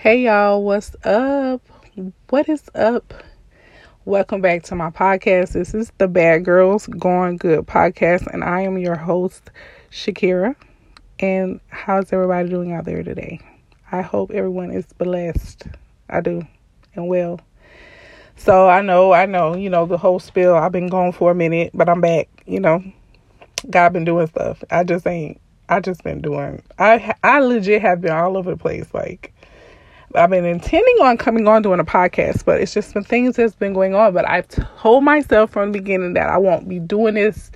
Hey y'all, what's up? What is up? Welcome back to my podcast. This is the Bad Girls Going Good podcast, and I am your host, Shakira. And how's everybody doing out there today? I hope everyone is blessed. I do, and well. So I know, you know, the whole spiel. I've been gone for a minute, but I'm back, you know. God been doing stuff. I legit have been all over the place, like. I've been intending on coming on doing a podcast, but it's just been things that's been going on. But I've told myself from the beginning that I won't be doing this.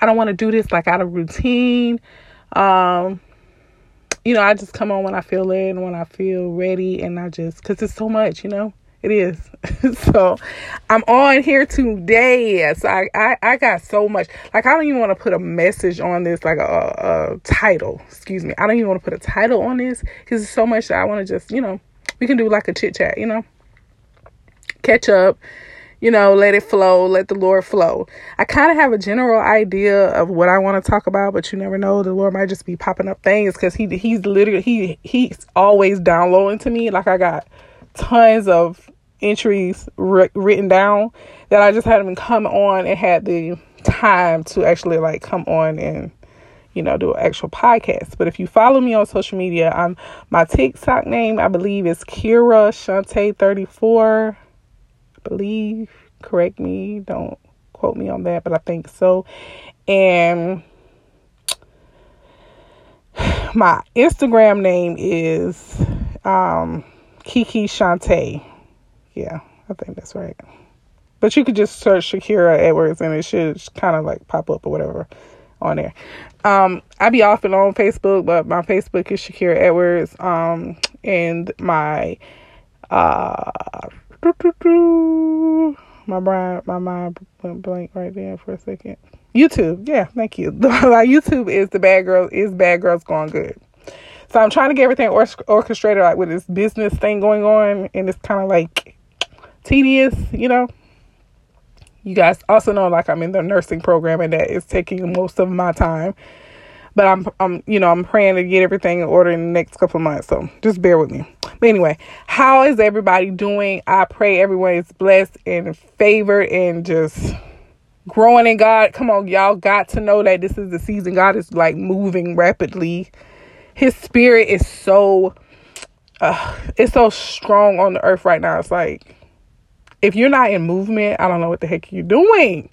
I don't want to do this like out of routine. You know, I just come on when I feel it and when I feel ready. And I just, because it's so much, you know, it is. So I'm on here today. So I got so much. Like, I don't even want to put a message on this, like a title. Excuse me. I don't even want to put a title on this because it's so much that I want to just, you know, we can do like a chit chat, you know, catch up, you know, let it flow, let the Lord flow. I kind of have a general idea of what I want to talk about, but you never know. The Lord might just be popping up things because he's always downloading to me. Like, I got tons of entries written down that I just hadn't come on and had the time to actually like come on and, you know, do an actual podcast. But if you follow me on social media, my TikTok name, I believe, is Kira Shantae 34. I believe, correct me, don't quote me on that, but I think so. And my Instagram name is Kiki Shantae. Yeah, I think that's right. But you could just search Shakira Edwards and it should kind of like pop up or whatever on there. I be off and on Facebook, but my Facebook is Shakira Edwards. And my mind went blank right there for a second. YouTube. Yeah, thank you. My YouTube is Bad Girls Going Good. So I'm trying to get everything orchestrated, like with this business thing going on, and it's kind of like tedious, you know. You guys also know, like, I'm in the nursing program, and that is taking most of my time. But I'm praying to get everything in order in the next couple of months. So just bear with me. But anyway, how is everybody doing? I pray everyone is blessed and favored and just growing in God. Come on, y'all got to know that this is the season. God is like moving rapidly. His spirit is so strong on the earth right now. It's like, if you're not in movement, I don't know what the heck you're doing.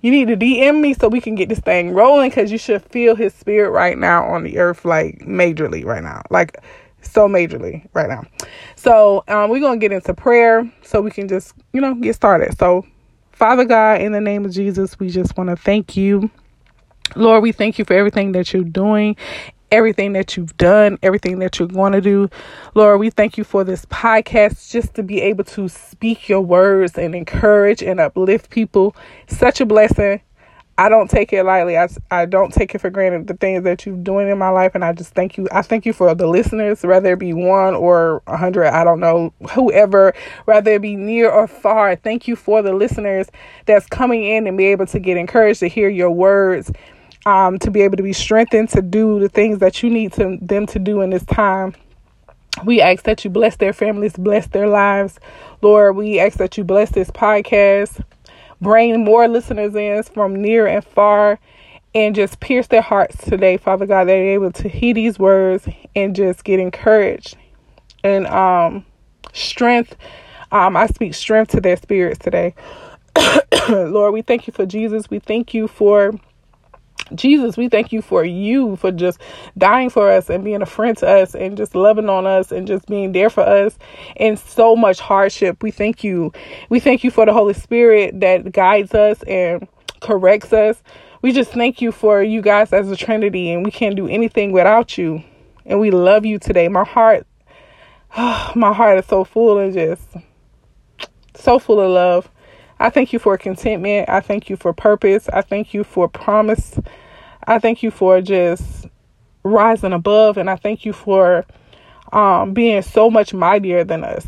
You need to DM me so we can get this thing rolling, because you should feel his spirit right now on the earth, like majorly right now. Like, so majorly right now. So we're going to get into prayer so we can just, you know, get started. So Father God, in the name of Jesus, we just want to thank you. Lord, we thank you for everything that you're doing, everything that you've done, everything that you're going to do. Lord, we thank you for this podcast, just to be able to speak your words and encourage and uplift people. Such a blessing. I don't take it lightly. I don't take it for granted, the things that you're doing in my life. And I just thank you. I thank you for the listeners, whether it be 1 or 100. I don't know, whoever, whether it be near or far. Thank you for the listeners that's coming in and be able to get encouraged to hear your words. To be able to be strengthened to do the things that you need them to do in this time. We ask that you bless their families, bless their lives. Lord, we ask that you bless this podcast, bring more listeners in from near and far, and just pierce their hearts today, Father God, that they're able to hear these words and just get encouraged and strength. I speak strength to their spirits today. Lord, we thank you for Jesus. We thank you for Jesus, we thank you for just dying for us and being a friend to us and just loving on us and just being there for us in so much hardship. We thank you. We thank you for the Holy Spirit that guides us and corrects us. We just thank you for you guys as a Trinity, and we can't do anything without you. And we love you today. My heart is so full and just so full of love. I thank you for contentment. I thank you for purpose. I thank you for promise. I thank you for just rising above. And I thank you for being so much mightier than us.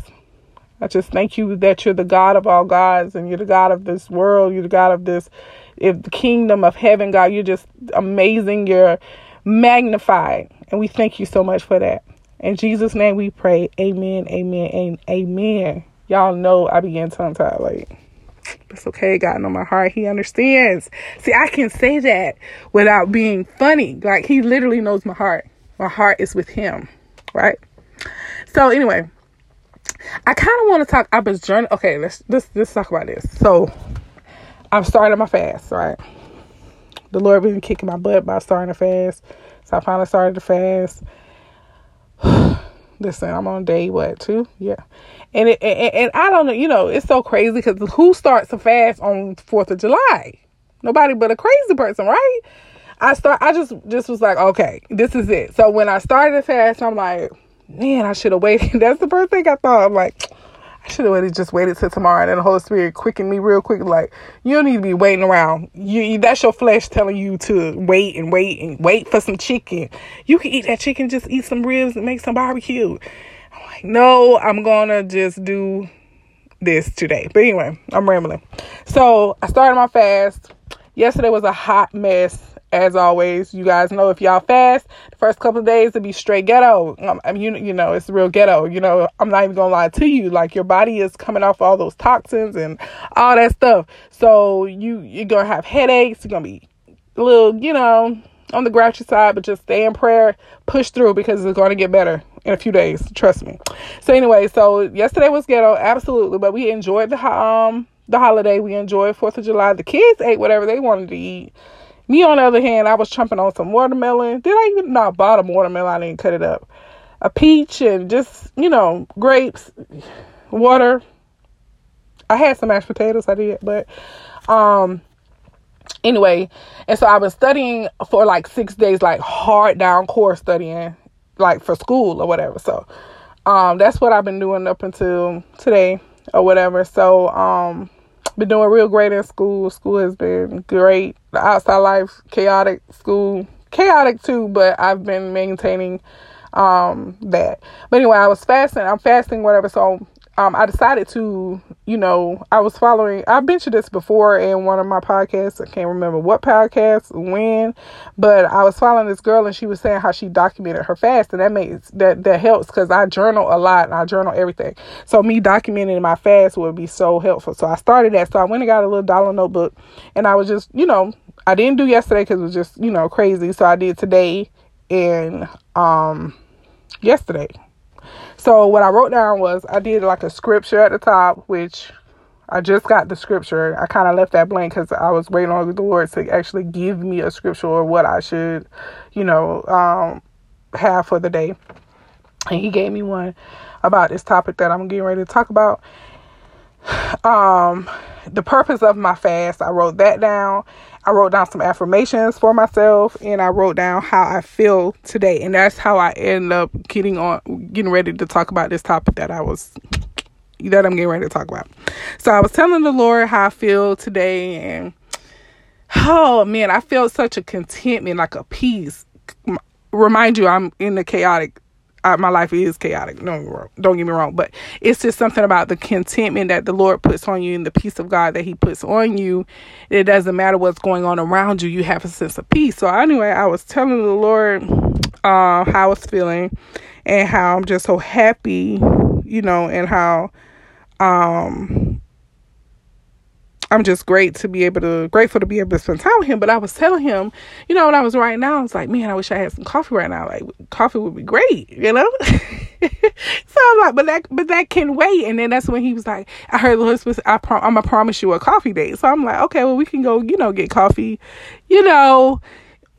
I just thank you that you're the God of all gods, and you're the God of this world. You're the God of the kingdom of heaven, God. You're just amazing. You're magnified. And we thank you so much for that. In Jesus' name we pray. Amen, amen, and amen. Y'all know I began tongue-tied. Like, it's okay. God know my heart. He understands. See, I can say that without being funny. Like, he literally knows my heart. My heart is with him, right? So, anyway, I kind of want to talk. I was journal. Okay, let's talk about this. So, I'm starting my fast, right? The Lord been kicking my butt by starting a fast. So, I finally started the fast. Listen, I'm on day, what, 2? Yeah. And I don't know, you know, it's so crazy because who starts a fast on 4th of July? Nobody but a crazy person, right? I just was like, okay, this is it. So when I started a fast, I'm like, man, I should have waited. That's the first thing I thought. I'm like, I should have waited till tomorrow. And then the Holy Spirit quickened me real quick. Like, you don't need to be waiting around. That's your flesh telling you to wait for some chicken. You can eat that chicken, just eat some ribs and make some barbecue. I'm like, no, I'm going to just do this today. But anyway, I'm rambling. So I started my fast. Yesterday was a hot mess. As always, you guys know if y'all fast, the first couple of days it'll be straight ghetto. I mean, you know, it's real ghetto. You know, I'm not even gonna lie to you. Like, your body is coming off all those toxins and all that stuff. So you're gonna have headaches. You're gonna be a little, you know, on the grouchy side. But just stay in prayer, push through, because it's gonna get better in a few days. Trust me. So anyway, so yesterday was ghetto, absolutely. But we enjoyed the holiday. We enjoyed 4th of July. The kids ate whatever they wanted to eat. Me, on the other hand, I was chomping on some watermelon. Did I even not bought a watermelon? I didn't cut it up. A peach and just, you know, grapes, water. I had some mashed potatoes, I did. But anyway, and so I was studying for like 6 days, like hard down core studying, like for school or whatever. So that's what I've been doing up until today or whatever. So, been doing real great in school. School has been great. The outside life, chaotic. School, chaotic too, but I've been maintaining that. But anyway, I was fasting. I'm fasting, whatever. So I decided to, you know, I was following. I mentioned this before in one of my podcasts. I can't remember what podcast, when, but I was following this girl and she was saying how she documented her fast. And that helps because I journal a lot and I journal everything. So me documenting my fast would be so helpful. So I started that. So I went and got a little dollar notebook and I was just, you know, I didn't do yesterday because it was just, you know, crazy. So I did today and yesterday. So what I wrote down was I did like a scripture at the top, which I just got the scripture. I kind of left that blank because I was waiting on the Lord to actually give me a scripture or what I should, you know, have for the day. And he gave me one about this topic that I'm getting ready to talk about. The purpose of my fast, I wrote that down. I wrote down some affirmations for myself and I wrote down how I feel today. And that's how I end up getting ready to talk about this topic that I'm getting ready to talk about. So I was telling the Lord how I feel today and, oh man, I felt such a contentment, like a peace. Remind you, I'm in the chaotic. My life is chaotic. Don't get me wrong, but it's just something about the contentment that the Lord puts on you and the peace of God that he puts on you. It doesn't matter what's going on around you. You have a sense of peace. So anyway, I was telling the Lord how I was feeling and how I'm just so happy, you know, and how I'm just grateful to be able to spend time with him. But I was telling him, you know, when I was right now, I was like, man, I wish I had some coffee right now. Like, coffee would be great, you know? So I'm like, but that can wait. And then that's when he was like, I heard the Lord say, I'm going to promise you a coffee date. So I'm like, okay, well, we can go, you know, get coffee, you know,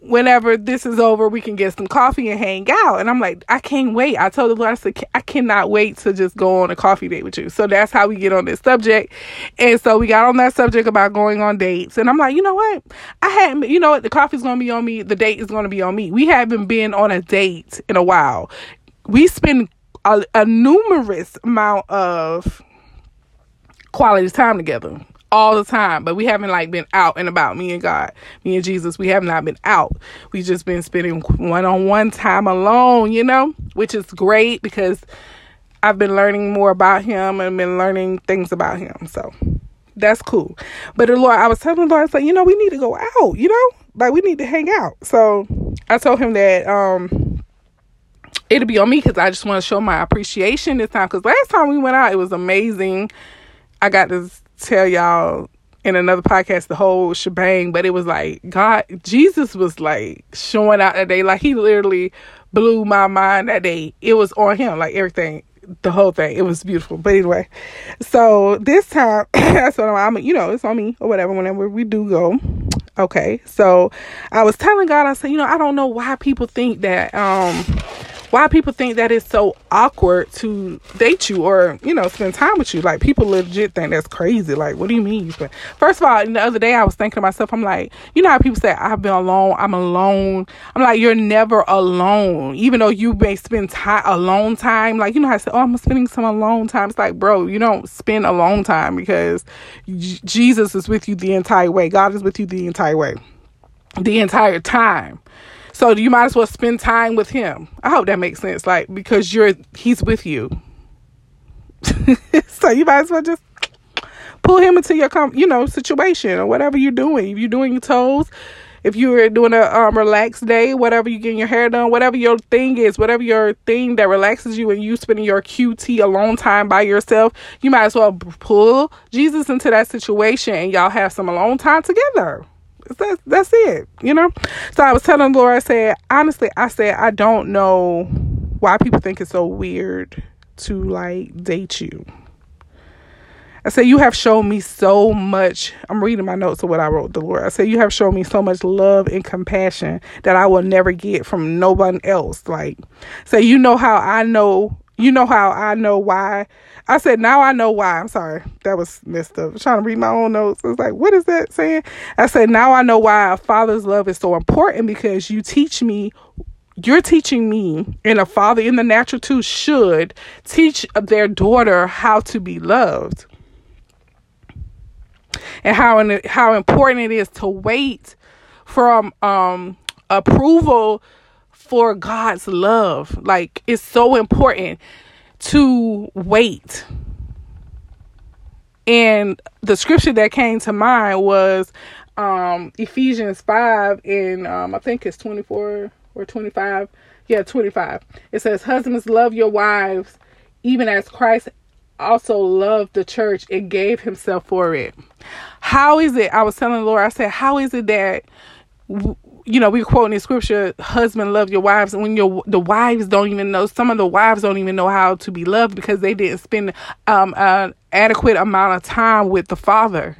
whenever this is over, we can get some coffee and hang out. And I'm like, I can't wait. I told the Lord, I said, I cannot wait to just go on a coffee date with you. So that's how we get on this subject. And so we got on that subject about going on dates. And I'm like, you know what? The coffee's going to be on me. The date is going to be on me. We haven't been on a date in a while. We spend a numerous amount of quality time together. All the time, but we haven't like been out and about. Me and God, me and Jesus, we have not been out. We just been spending one-on-one time alone, you know, which is great because I've been learning more about him and been learning things about him. So that's cool. But the Lord, I was telling the Lord, I was like, you know, we need to go out, you know, like we need to hang out. So I told him that, it'll be on me because I just want to show my appreciation this time. Because last time we went out, it was amazing. I got to tell y'all in another podcast the whole shebang, but it was like Jesus was like showing out that day. Like, he literally blew my mind that day. It was on him, like everything, the whole thing. It was beautiful. But anyway, so this time, so I'm, you know, it's on me or whatever whenever we do go. Okay, so I was telling God, I said, you know, I don't know why people think that, it's so awkward to date you or, you know, spend time with you. Like, people legit think that's crazy. Like, what do you mean? But first of all, the other day I was thinking to myself, I'm like, you know how people say, I've been alone, I'm alone. I'm like, you're never alone. Even though you may spend alone time. Like, you know how I said, oh, I'm spending some alone time. It's like, bro, you don't spend alone time because Jesus is with you the entire way. God is with you the entire way. The entire time. So you might as well spend time with him. I hope that makes sense. Like, because he's with you. So you might as well just pull him into your, situation or whatever you're doing. If you're doing your toes, if you're doing a relaxed day, whatever you're getting your hair done, whatever your thing is, whatever your thing that relaxes you and you spending your QT alone time by yourself, you might as well pull Jesus into that situation and y'all have some alone time together. That's it, you know. So I was telling Laura, I said, honestly, I don't know why people think it's so weird to like date you. I said, you have shown me so much. I'm reading my notes of what I wrote to Laura. I said, you have shown me so much love and compassion that I will never get from no one else. Like, so you know how I know why. I said, now I know why. I'm sorry. That was messed up. I'm trying to read my own notes. I was like, what is that saying? I said, now I know why a father's love is so important, because you're teaching me, and a father in the natural too should teach their daughter how to be loved and how important it is to wait from approval for God's love. Like, it's so important to wait. And the scripture that came to mind was Ephesians 5 and I think it's 24 or 25. Yeah, 25. It says, husbands, love your wives, even as Christ also loved the church and gave himself for it. How is it? I was telling Laura, I said, how is it that we're quoting in scripture, husband, love your wives. And when the wives don't even know, some of the wives don't even know how to be loved because they didn't spend an adequate amount of time with the father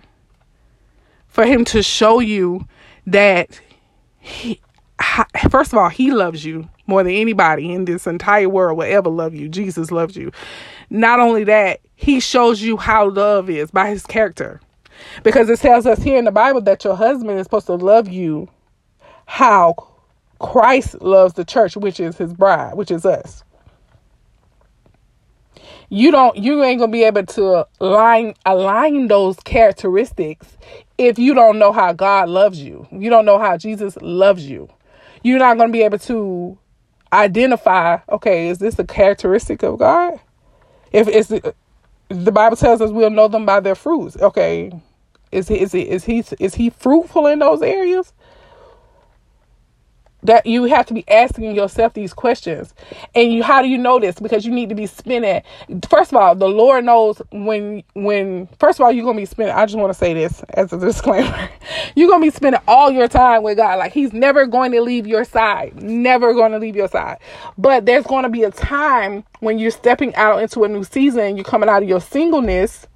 for him to show you that first of all, he loves you more than anybody in this entire world will ever love you. Jesus loves you. Not only that, he shows you how love is by his character, because it tells us here in the Bible that your husband is supposed to love you how Christ loves the church, which is his bride, which is us. You ain't gonna be able to align those characteristics if you don't know how God loves you. You don't know how Jesus loves you. You're not gonna be able to identify, okay, is this a characteristic of God? If it's the Bible tells us we'll know them by their fruits. Okay, is he fruitful in those areas? That you have to be asking yourself these questions. And how do you know this? Because you need to be spending. First of all, the Lord knows when first of all, you're going to be spending. I just want to say this as a disclaimer. You're going to be spending all your time with God. Like, he's never going to leave your side. Never going to leave your side. But there's going to be a time when you're stepping out into a new season. You're coming out of your singleness.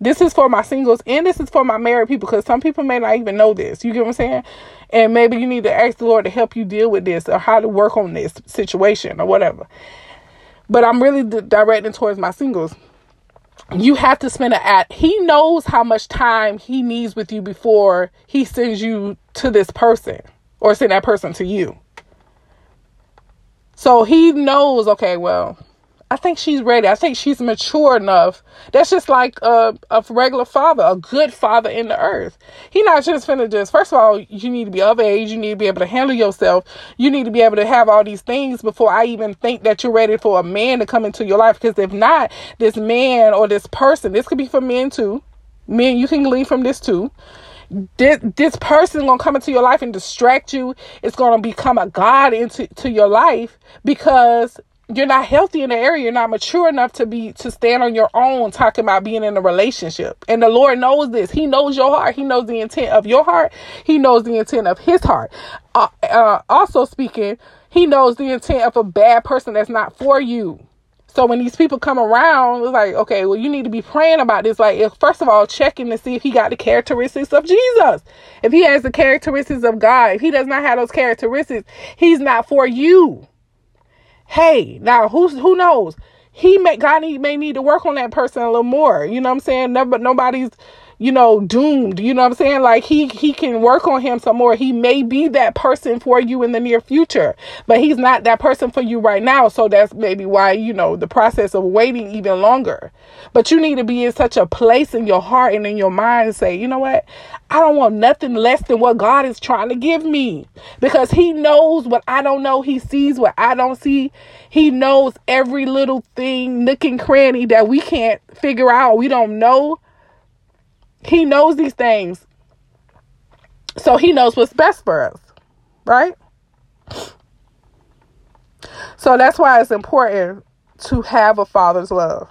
This is for my singles and this is for my married people, because some people may not even know this. You get what I'm saying? And maybe you need to ask the Lord to help you deal with this or how to work on this situation or whatever. But I'm really directing towards my singles. You have to spend he knows how much time he needs with you before he sends you to this person or send that person to you. So he knows, okay, well, I think she's ready. I think she's mature enough. That's just like a regular father, a good father in the earth. He not just finna just, first of all, you need to be of age. You need to be able to handle yourself. You need to be able to have all these things before I even think that you're ready for a man to come into your life. Because if not, this man or this person, this could be for men too. Men, you can leave from this too. this person gonna come into your life and distract you. It's gonna become a god into your life because you're not healthy in the area. You're not mature enough to stand on your own talking about being in a relationship. And the Lord knows this. He knows your heart. He knows the intent of your heart. He knows the intent of his heart. Also speaking, he knows the intent of a bad person that's not for you. So when these people come around, it's like, okay, well, you need to be praying about this. Like, first of all, checking to see if he got the characteristics of Jesus. If he has the characteristics of God, if he does not have those characteristics, he's not for you. Hey, now who knows? God may need to work on that person a little more. You know what I'm saying? Nobody's, doomed. You know what I'm saying? Like he can work on him some more. He may be that person for you in the near future, but he's not that person for you right now. So that's maybe why, the process of waiting even longer. But you need to be in such a place in your heart and in your mind and say, you know what? I don't want nothing less than what God is trying to give me, because he knows what I don't know. He sees what I don't see. He knows every little thing, nook and cranny that we can't figure out. We don't know. He knows these things. So he knows what's best for us, right? So that's why it's important to have a father's love.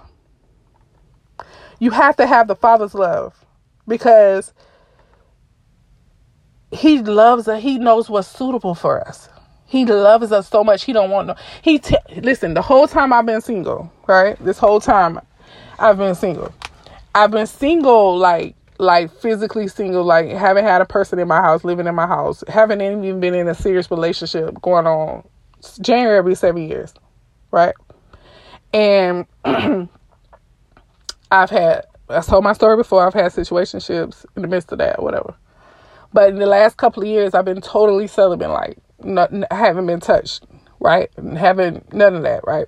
You have to have the father's love because he loves us. He knows what's suitable for us. He loves us so much. He don't want no. Listen, the whole time I've been single, right? This whole time I've been single. I've been single, like physically single, like haven't had a person in my house, living in my house, haven't even been in a serious relationship going on January every 7 years, right? And I told my story before, I've had situationships in the midst of that or whatever. But in the last couple of years, I've been totally celibate, like nothing, I haven't been touched, right? Haven't none of that, right?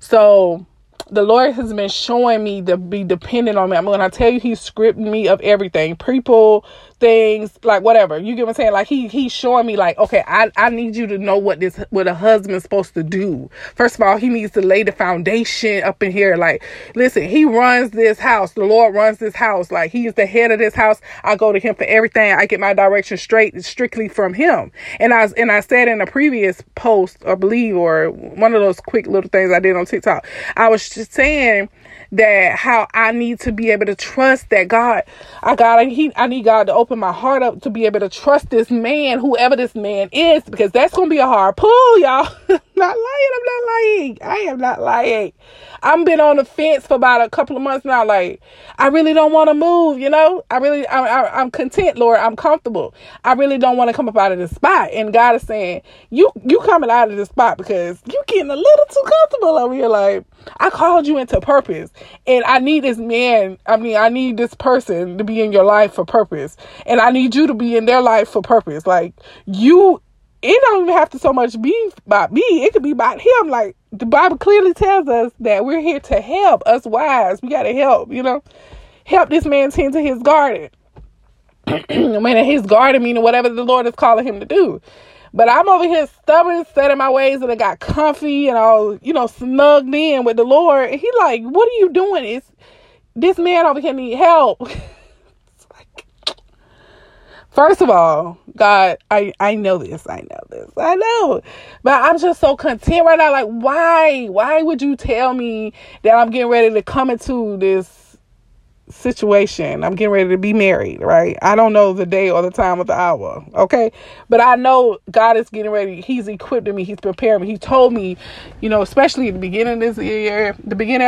So the Lord has been showing me to be dependent on me. I mean, when I tell you, he's scripting me of everything, people, things, like whatever. You get what I'm saying? Like he's showing me, like, okay, I need you to know what a husband's supposed to do. First of all, he needs to lay the foundation up in here. Like, listen, he runs this house. The Lord runs this house. Like he is the head of this house. I go to him for everything. I get my direction strictly from him. And I said in a previous post, I believe, or one of those quick little things I did on TikTok, I was just saying that how I need to be able to trust that God, I need God to open my heart up to be able to trust this man, whoever this man is, because that's going to be a hard pull, y'all. I am not lying. I've been on the fence for about a couple of months now. Like, I really don't want to move, I'm content, Lord. I'm comfortable. I really don't want to come up out of this spot. And God is saying, you coming out of this spot because you getting a little too comfortable over here. Like, I called you into purpose. And I need this man. I mean, I need this person to be in your life for purpose. And I need you to be in their life for purpose. Like, it don't even have to so much be about me. It could be about him. Like, the Bible clearly tells us that we're here to help. Us wives, we got to help, help this man tend to his garden. Man, his garden meaning whatever the Lord is calling him to do. But I'm over here stubborn, set in my ways, and I got comfy and all, snugged in with the Lord. And he like, what are you doing? It's this man over here need help. It's like, first of all, God, I know this. But I'm just so content right now. Like, why would you tell me that I'm getting ready to come into this situation? I'm getting ready to be married, right? I don't know the day or the time or the hour, okay? But I know God is getting ready. He's equipping me. He's preparing me. He told me, especially at the beginning of this year, the end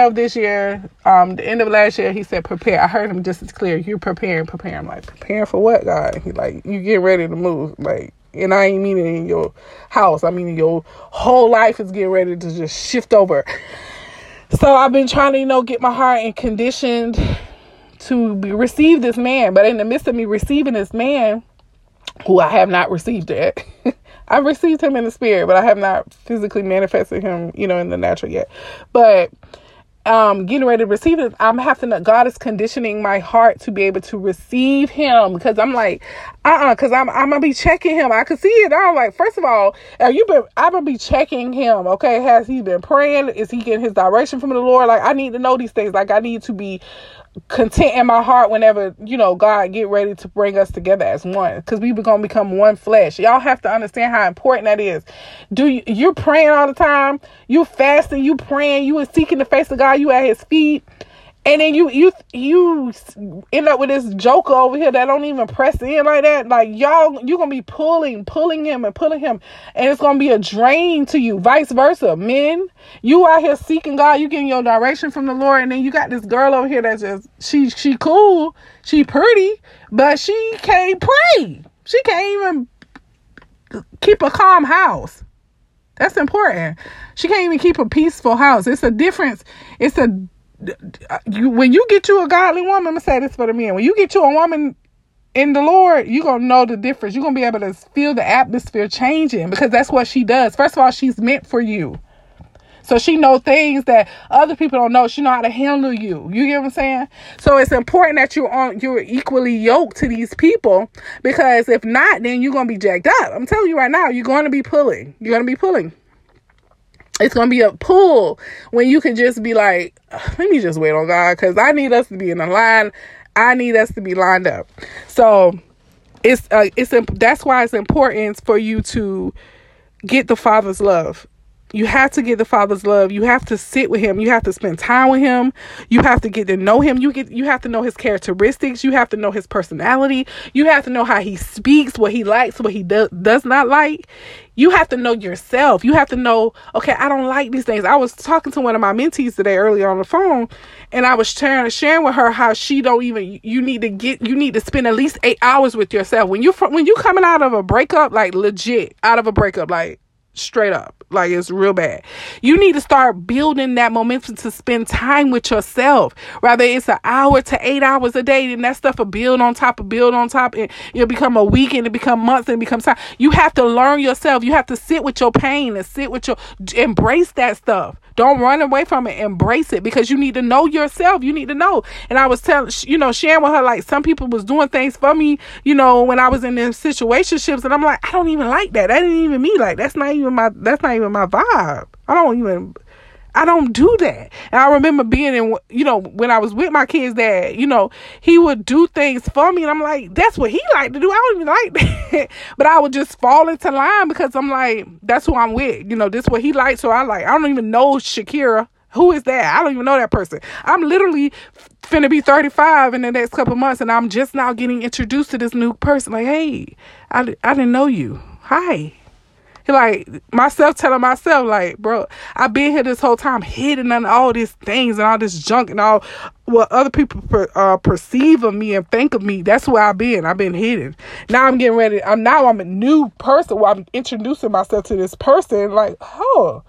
of last year, he said, prepare. I heard him just as clear. You're preparing. I'm like, preparing for what, God? He's like, you get ready to move. Like, and I ain't meaning in your house. I mean, your whole life is getting ready to just shift over. So I've been trying to, get my heart and conditioned to receive this man. But in the midst of me receiving this man, who I have not received yet, I've received him in the spirit, but I have not physically manifested him, in the natural yet. But getting ready to receive it, God is conditioning my heart to be able to receive him, because I'm like, Cause I'm gonna be checking him. I could see it. I'm like, first of all, I'm gonna be checking him. Okay. Has he been praying? Is he getting his direction from the Lord? Like, I need to know these things. Like, I need to be content in my heart whenever, God get ready to bring us together as one, cause we gonna become one flesh. Y'all have to understand how important that is. You're praying all the time. You fasting, you praying, you are seeking the face of God. You at his feet. And then you end up with this joker over here that don't even press in like that. Like, y'all, you're going to be pulling him. And it's going to be a drain to you. Vice versa. Men, you out here seeking God. You getting your direction from the Lord. And then you got this girl over here that's just, she cool. She pretty. But she can't pray. She can't even keep a calm house. That's important. She can't even keep a peaceful house. It's a difference. When you get you a godly woman, I'm gonna say this for the men. When you get you a woman in the Lord, you're gonna know the difference. You're gonna be able to feel the atmosphere changing, because that's what she does. First of all, she's meant for you. So she knows things that other people don't know. She knows how to handle you. You get what I'm saying? So it's important that you're equally yoked to these people, because if not, then you're gonna be jacked up. I'm telling you right now, you're gonna be pulling. You're gonna be pulling. It's going to be a pull when you can just be like, let me just wait on God, because I need us to be in a line. I need us to be lined up. So that's why it's important for you to get the Father's love. You have to get the Father's love. You have to sit with him. You have to spend time with him. You have to get to know him. You have to know his characteristics. You have to know his personality. You have to know how he speaks, what he likes, what he does not like. You have to know yourself. You have to know, okay, I don't like these things. I was talking to one of my mentees today earlier on the phone, and I was sharing with her how she don't even, you need to spend at least 8 hours with yourself. When you coming out of a breakup, like legit out of a breakup, like straight up, like it's real bad, you need to start building that momentum to spend time with yourself. Rather it's an hour to 8 hours a day, then that stuff will build on top, and it'll become a week, and it become months, and it becomes time. You have to learn yourself. You have to sit with your pain and embrace that stuff. Don't run away from it. Embrace it, because you need to know yourself. You need to know. And I was sharing with her, like, some people was doing things for me, when I was in them situationships, and I'm like, I don't even like that. That ain't even me. Like, that's not even my vibe. I don't do that. And I remember being in, when I was with my kid's dad, he would do things for me, and I'm like, that's what he liked to do. I don't even like that. But I would just fall into line, because I'm like, that's who I'm with. This is what he likes. So I like, I don't even know Shakira. Who is that? I don't even know that person. I'm literally finna be 35 in the next couple months, and I'm just now getting introduced to this new person. Like, hey, I didn't know you. Hi. Like, telling myself, like, bro, I've been here this whole time, hidden on all these things and all this junk and all what other people perceive of me and think of me. That's where I've been. I've been hidden. Now I'm getting ready. I'm a new person. Well, I'm introducing myself to this person. Like, oh,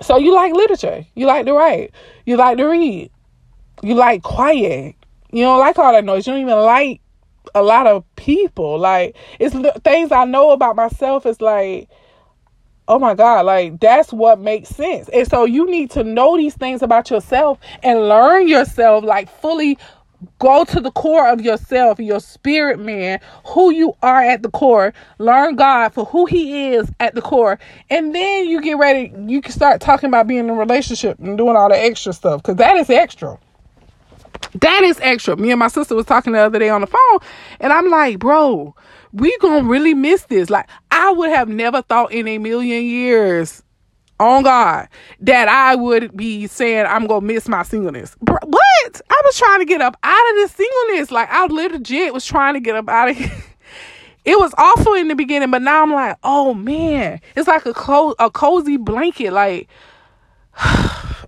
so you like literature? You like to write? You like to read? You like quiet? You don't like all that noise. You don't even like a lot of people. Like, it's things I know about myself. It's like, oh my God, like, that's what makes sense. And so you need to know these things about yourself and learn yourself, like, fully go to the core of yourself, your spirit man, who you are at the core. Learn God for who he is at the core. And then you get ready. You can start talking about being in a relationship and doing all the extra stuff, because that is extra. That is extra. Me and my sister was talking the other day on the phone, and I'm like, bro, we gonna really miss this. Like, I would have never thought in a million years, on God, that I would be saying I'm gonna miss my singleness. Bro, what? I was trying to get up out of this singleness. Like, I legit was trying to get up out of here. It was awful in the beginning, but now I'm like, oh man, it's like a cozy blanket. Like,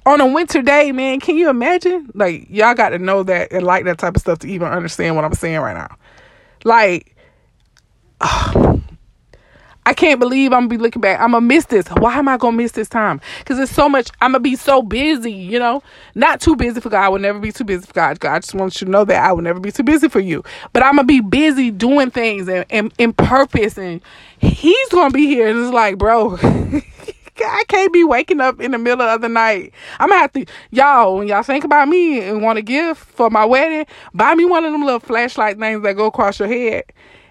on a winter day, man, can you imagine? Like, y'all got to know that and like that type of stuff to even understand what I'm saying right now. Like, I can't believe I'm going to be looking back. I'm going to miss this. Why am I going to miss this time? Because it's so much. I'm going to be so busy, Not too busy for God. I will never be too busy for God. God just wants you to know that I will never be too busy for you. But I'm going to be busy doing things and in purpose. And he's going to be here. And it's like, bro... I can't be waking up in the middle of the night. I'm gonna have to, y'all, when y'all think about me and want a gift for my wedding, buy me one of them little flashlight things that go across your head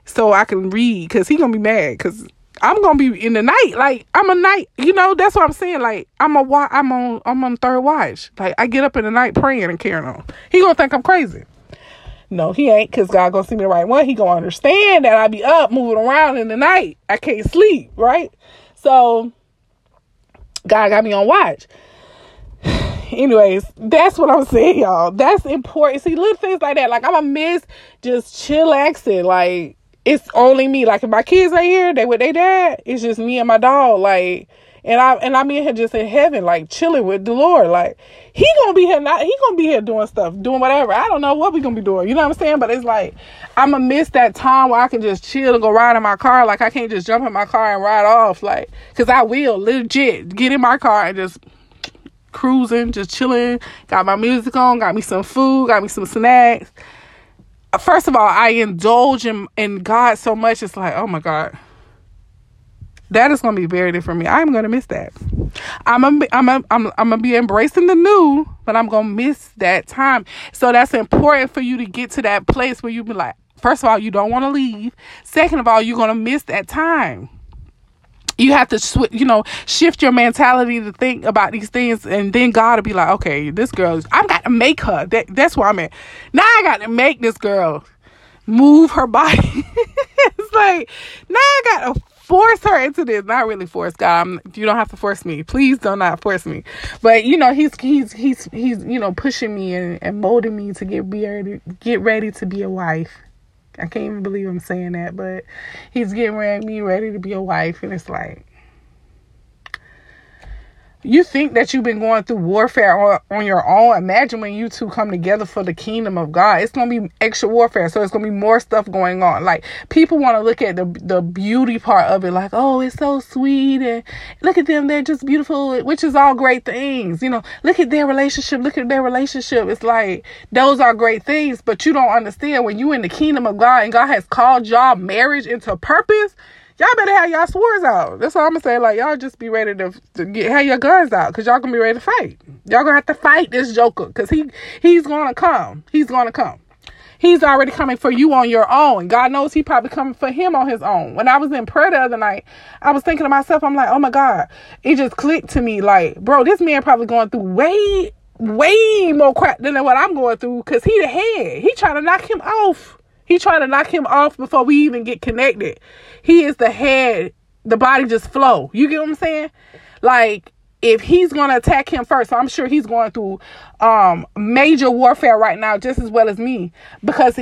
so I can read, because he gonna be mad, because I'm gonna be in the night, like I'm a night, you know. That's what I'm saying. Like I'm on third watch. Like I get up in the night praying and carrying on. He gonna think I'm crazy. No, he ain't, cause God gonna see me the right one. He gonna understand that I be up moving around in the night. I can't sleep, right? So God got me on watch. Anyways, that's what I'm saying, y'all. That's important. See, little things like that. Like I'ma miss just chillaxing, like. It's only me. Like, if my kids ain't here, they with their dad, it's just me and my dog. Like, and I mean here just in heaven, like, chilling with the Lord. Like, he gonna be here, doing stuff, doing whatever. I don't know what we gonna be doing. You know what I'm saying? But it's like, I'm gonna miss that time where I can just chill and go ride in my car. Like, I can't just jump in my car and ride off. Like, because I will legit get in my car and just cruising, just chilling. Got my music on, got me some food, got me some snacks. First of all, I indulge in God so much. It's like, oh my God, that is going to be buried in for me. I'm going to miss that. I'm going to be embracing the new, but I'm going to miss that time. So that's important for you to get to that place where you be like, first of all, you don't want to leave. Second of all, you're going to miss that time. You have to, shift your mentality to think about these things, and then God will be like, okay, this girl, I've got to make her. That's where I'm at. Now I got to make this girl move her body. It's like, now I got to force her into this. Not really force, God. You don't have to force me. Please do not force me. But, he's pushing me and molding me to get ready to be a wife. I can't even believe I'm saying that, but he's getting me ready to be a wife. And it's like, you think that you've been going through warfare on your own. Imagine when you two come together for the kingdom of God. It's going to be extra warfare. So it's going to be more stuff going on. Like, people want to look at the beauty part of it. Like, oh, it's so sweet. And look at them. They're just beautiful, which is all great things. Look at their relationship. Look at their relationship. It's like, those are great things. But you don't understand, when you in the kingdom of God and God has called y'all marriage into purpose, y'all better have y'all swords out. That's all I'm going to say. Like, y'all just be ready to have your guns out, because y'all going to be ready to fight. Y'all going to have to fight this joker, because he's going to come. He's going to come. He's already coming for you on your own. God knows he probably coming for him on his own. When I was in prayer the other night, I was thinking to myself, I'm like, oh my God. It just clicked to me like, bro, this man probably going through way more crap than what I'm going through, because he the head. He trying to knock him off. He trying to knock him off before we even get connected. He is the head. The body just flow. You get what I'm saying? Like, if he's going to attack him first, I'm sure he's going through major warfare right now, just as well as me, because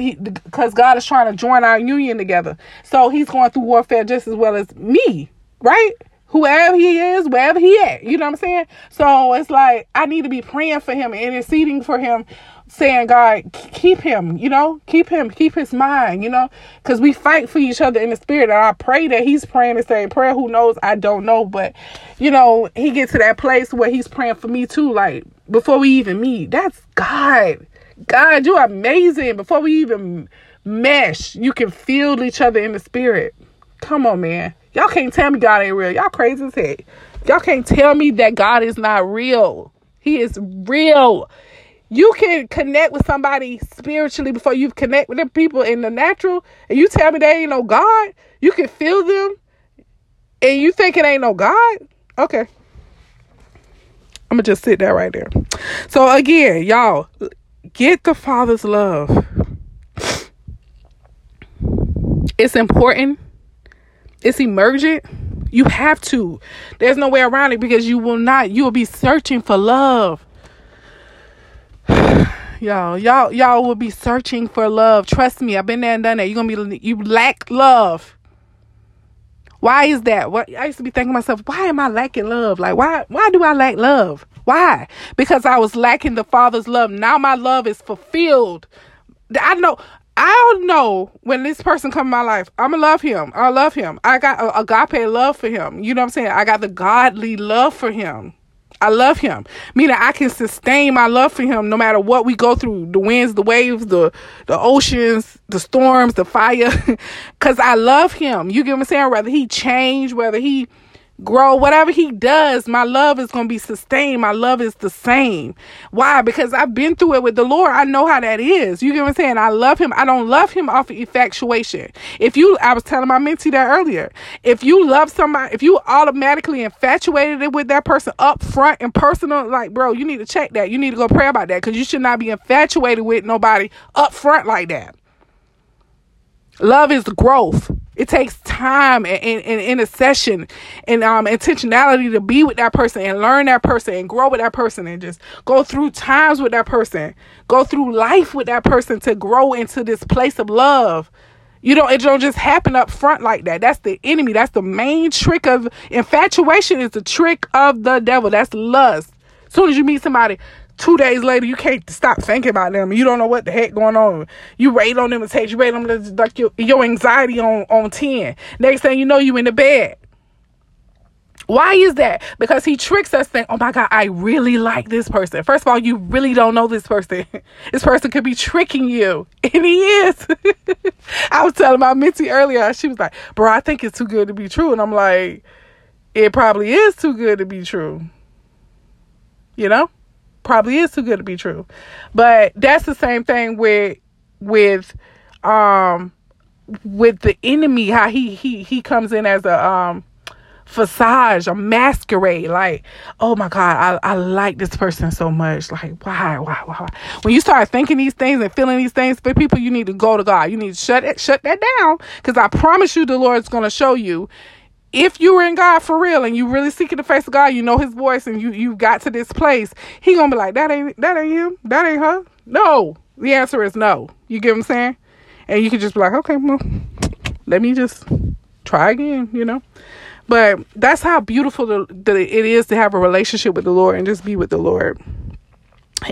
God is trying to join our union together. So he's going through warfare just as well as me, right? Whoever he is, wherever he at, you know what I'm saying? So it's like, I need to be praying for him, interceding for him, saying, God, keep him, keep his mind, because we fight for each other in the spirit. And I pray that he's praying the same prayer. Who knows? I don't know. But, he gets to that place where he's praying for me too. Like, before we even meet, that's God. God, you're amazing. Before we even mesh, you can feel each other in the spirit. Come on, man. Y'all can't tell me God ain't real. Y'all crazy as heck. Y'all can't tell me that God is not real. He is real. You can connect with somebody spiritually before you connect with them people in the natural. And you tell me they ain't no God. You can feel them. And you think it ain't no God. Okay. I'm going to just sit there right there. So again, y'all, get the Father's love. It's important. It's emergent. You have to. There's no way around it, because you will be searching for love. Y'all will be searching for love. Trust me. I've been there and done that. You lack love. Why is that? What I used to be thinking to myself, why am I lacking love? Like, why do I lack love? Why? Because I was lacking the Father's love. Now my love is fulfilled. I don't know when this person come in my life, I'm going to love him. I love him. I got a agape love for him. You know what I'm saying? I got the godly love for him. I love him. Meaning I can sustain my love for him no matter what we go through. The winds, the waves, the oceans, the storms, the fire. Because I love him. You get what I'm saying? Whether he changed, whether he grow, whatever he does, my love is going to be sustained. My love is the same. Why? Because I've been through it with the Lord. I know how that is. You get what I'm saying? I love him. I don't love him off of infatuation. I was telling my mentee that earlier. If you love somebody, if you automatically infatuated with that person up front and personal, like, bro, you need to check that. You need to go pray about that, because you should not be infatuated with nobody up front like that. Love is growth. It takes time and intercession and intentionality to be with that person and learn that person and grow with that person and just go through times with that person, go through life with that person to grow into this place of love. It don't just happen up front like that. That's the enemy. That's the main trick of infatuation, is the trick of the devil. That's lust. As soon as you meet somebody, 2 days later, you can't stop thinking about them. You don't know what the heck going on. You rate on them, you rate on them, like your anxiety on 10. Next thing you know, you in the bed. Why is that? Because he tricks us, saying, oh my God, I really like this person. First of all, you really don't know this person. This person could be tricking you. And he is. I was telling my mentee earlier, she was like, bro, I think it's too good to be true. And I'm like, it probably is too good to be true. You know? Probably is too good to be true. But that's the same thing with the enemy, how he comes in as a facade, a masquerade. Like, oh my God, I like this person so much. Like, why? When you start thinking these things and feeling these things, for people, you need to go to God. You need to shut that down, because I promise you the Lord's going to show you. If you were in God for real and you really seeking the face of God, you know his voice, and you got to this place, he gonna be like, that ain't him, that ain't her. No. The answer is no. You get what I'm saying? And you can just be like, okay, well, let me just try again, you know? But that's how beautiful it is to have a relationship with the Lord and just be with the Lord.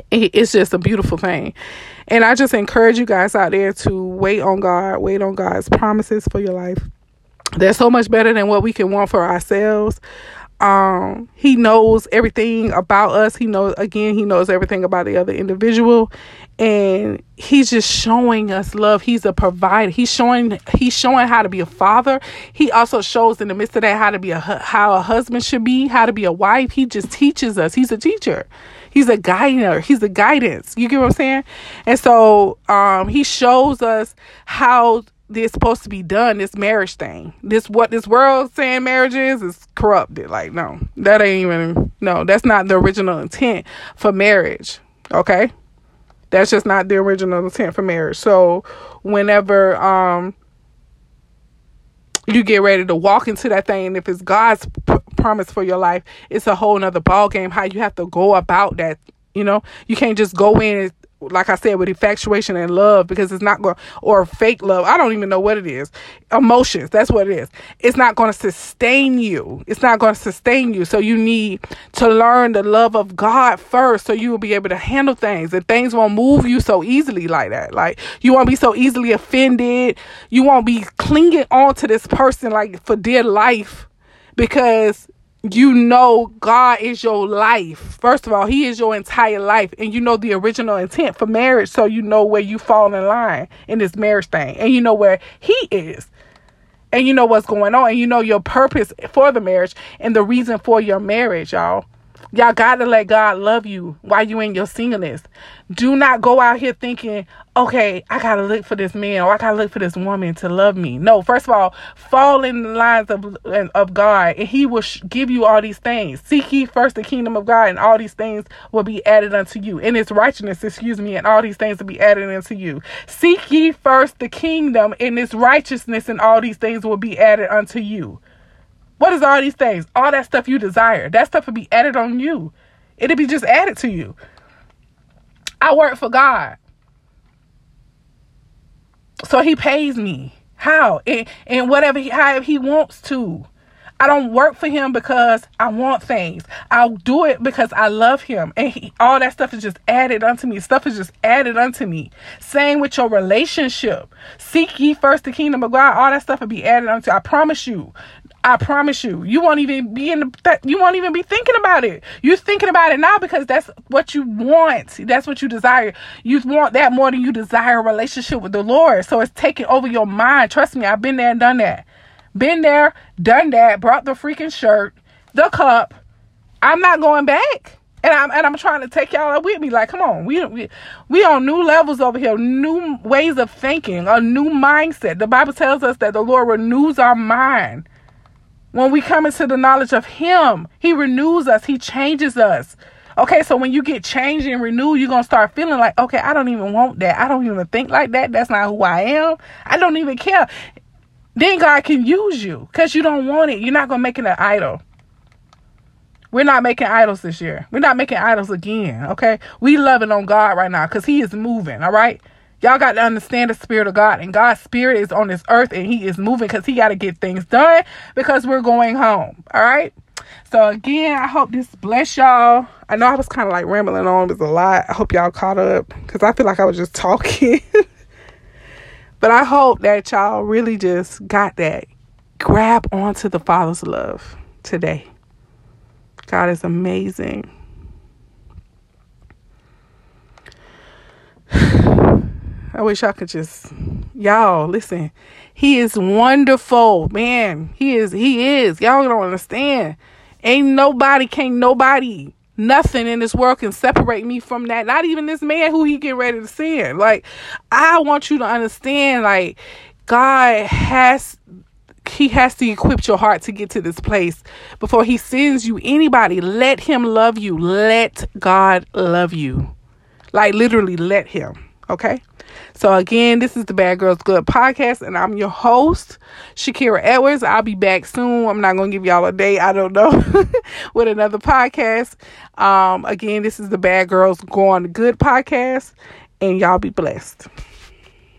It's just a beautiful thing. And I just encourage you guys out there to wait on God, wait on God's promises for your life. They're so much better than what we can want for ourselves. He knows everything about us. He knows everything about the other individual. And he's just showing us love. He's a provider. He's showing how to be a father. He also shows in the midst of that how to be how a husband should be, how to be a wife. He just teaches us. He's a teacher. He's a guider. He's a guidance. You get what I'm saying? And so he shows us how it's supposed to be done, this marriage thing. What this world saying marriage is corrupted. Like, no, that's not the original intent for marriage. Okay? That's just not the original intent for marriage. So whenever you get ready to walk into that thing, and if it's God's promise for your life, it's a whole nother ball game how you have to go about that. You know, you can't just go in and, like I said, with infatuation and love, because it's not going, or fake love. I don't even know what it is. Emotions. That's what it is. It's not going to sustain you. So you need to learn the love of God first, so you will be able to handle things, and things won't move you so easily like that. Like, you won't be so easily offended. You won't be clinging on to this person like for dear life, because you know God is your life. First of all, he is your entire life. And you know the original intent for marriage. So you know where you fall in line in this marriage thing. And you know where he is. And you know what's going on. And you know your purpose for the marriage and the reason for your marriage, y'all. Y'all got to let God love you while you in your singleness. Do not go out here thinking, okay, I got to look for this man, or I got to look for this woman to love me. No, first of all, fall in the lines of God, and he will give you all these things. Seek ye first the kingdom of God, and all these things will be added unto you. And his righteousness, and all these things will be added unto you. Seek ye first the kingdom and his righteousness, and all these things will be added unto you. What is all these things? All that stuff you desire. That stuff will be added on you. It'll be just added to you. I work for God, so he pays me. How? And whatever however he wants to. I don't work for him because I want things. I'll do it because I love him. And all that stuff is just added unto me. Stuff is just added unto me. Same with your relationship. Seek ye first the kingdom of God. All that stuff will be added unto you. I promise you, you won't even be thinking about it. You're thinking about it now because that's what you want. That's what you desire. You want that more than you desire a relationship with the Lord. So it's taking over your mind. Trust me, I've been there and done that. Brought the freaking shirt, the cup. I'm not going back. And I'm trying to take y'all up with me. Like, come on, we on new levels over here, new ways of thinking, a new mindset. The Bible tells us that the Lord renews our mind. When we come into the knowledge of Him, He renews us. He changes us. Okay, so when you get changed and renewed, you're going to start feeling like, okay, I don't even want that. I don't even think like that. That's not who I am. I don't even care. Then God can use you because you don't want it. You're not going to make it an idol. We're not making idols this year. We're not making idols again, okay? We loving on God right now because He is moving, all right? Y'all got to understand the Spirit of God. And God's Spirit is on this earth and He is moving because He got to get things done because we're going home, all right? So, again, I hope this bless y'all. I know I was kind of like rambling on. It was a lot. I hope y'all caught up because I feel like I was just talking. But I hope that y'all really just got that. Grab onto the Father's love today. God is amazing. I wish I could just, y'all, listen. He is wonderful, man. He is. Y'all don't understand. Can't nobody, nothing in this world can separate me from that. Not even this man who He get ready to send. Like, I want you to understand, like, God has... He has to equip your heart to get to this place before He sends you anybody. Let Him love you. Let God love you. Like, literally, let Him. Okay. So again, this is the Bad Girls Good podcast, and I'm your host, Shakira Edwards. I'll be back soon. I'm not going to give y'all a date. I don't know with another podcast. Again, this is the Bad Girls Going Good podcast, and y'all be blessed.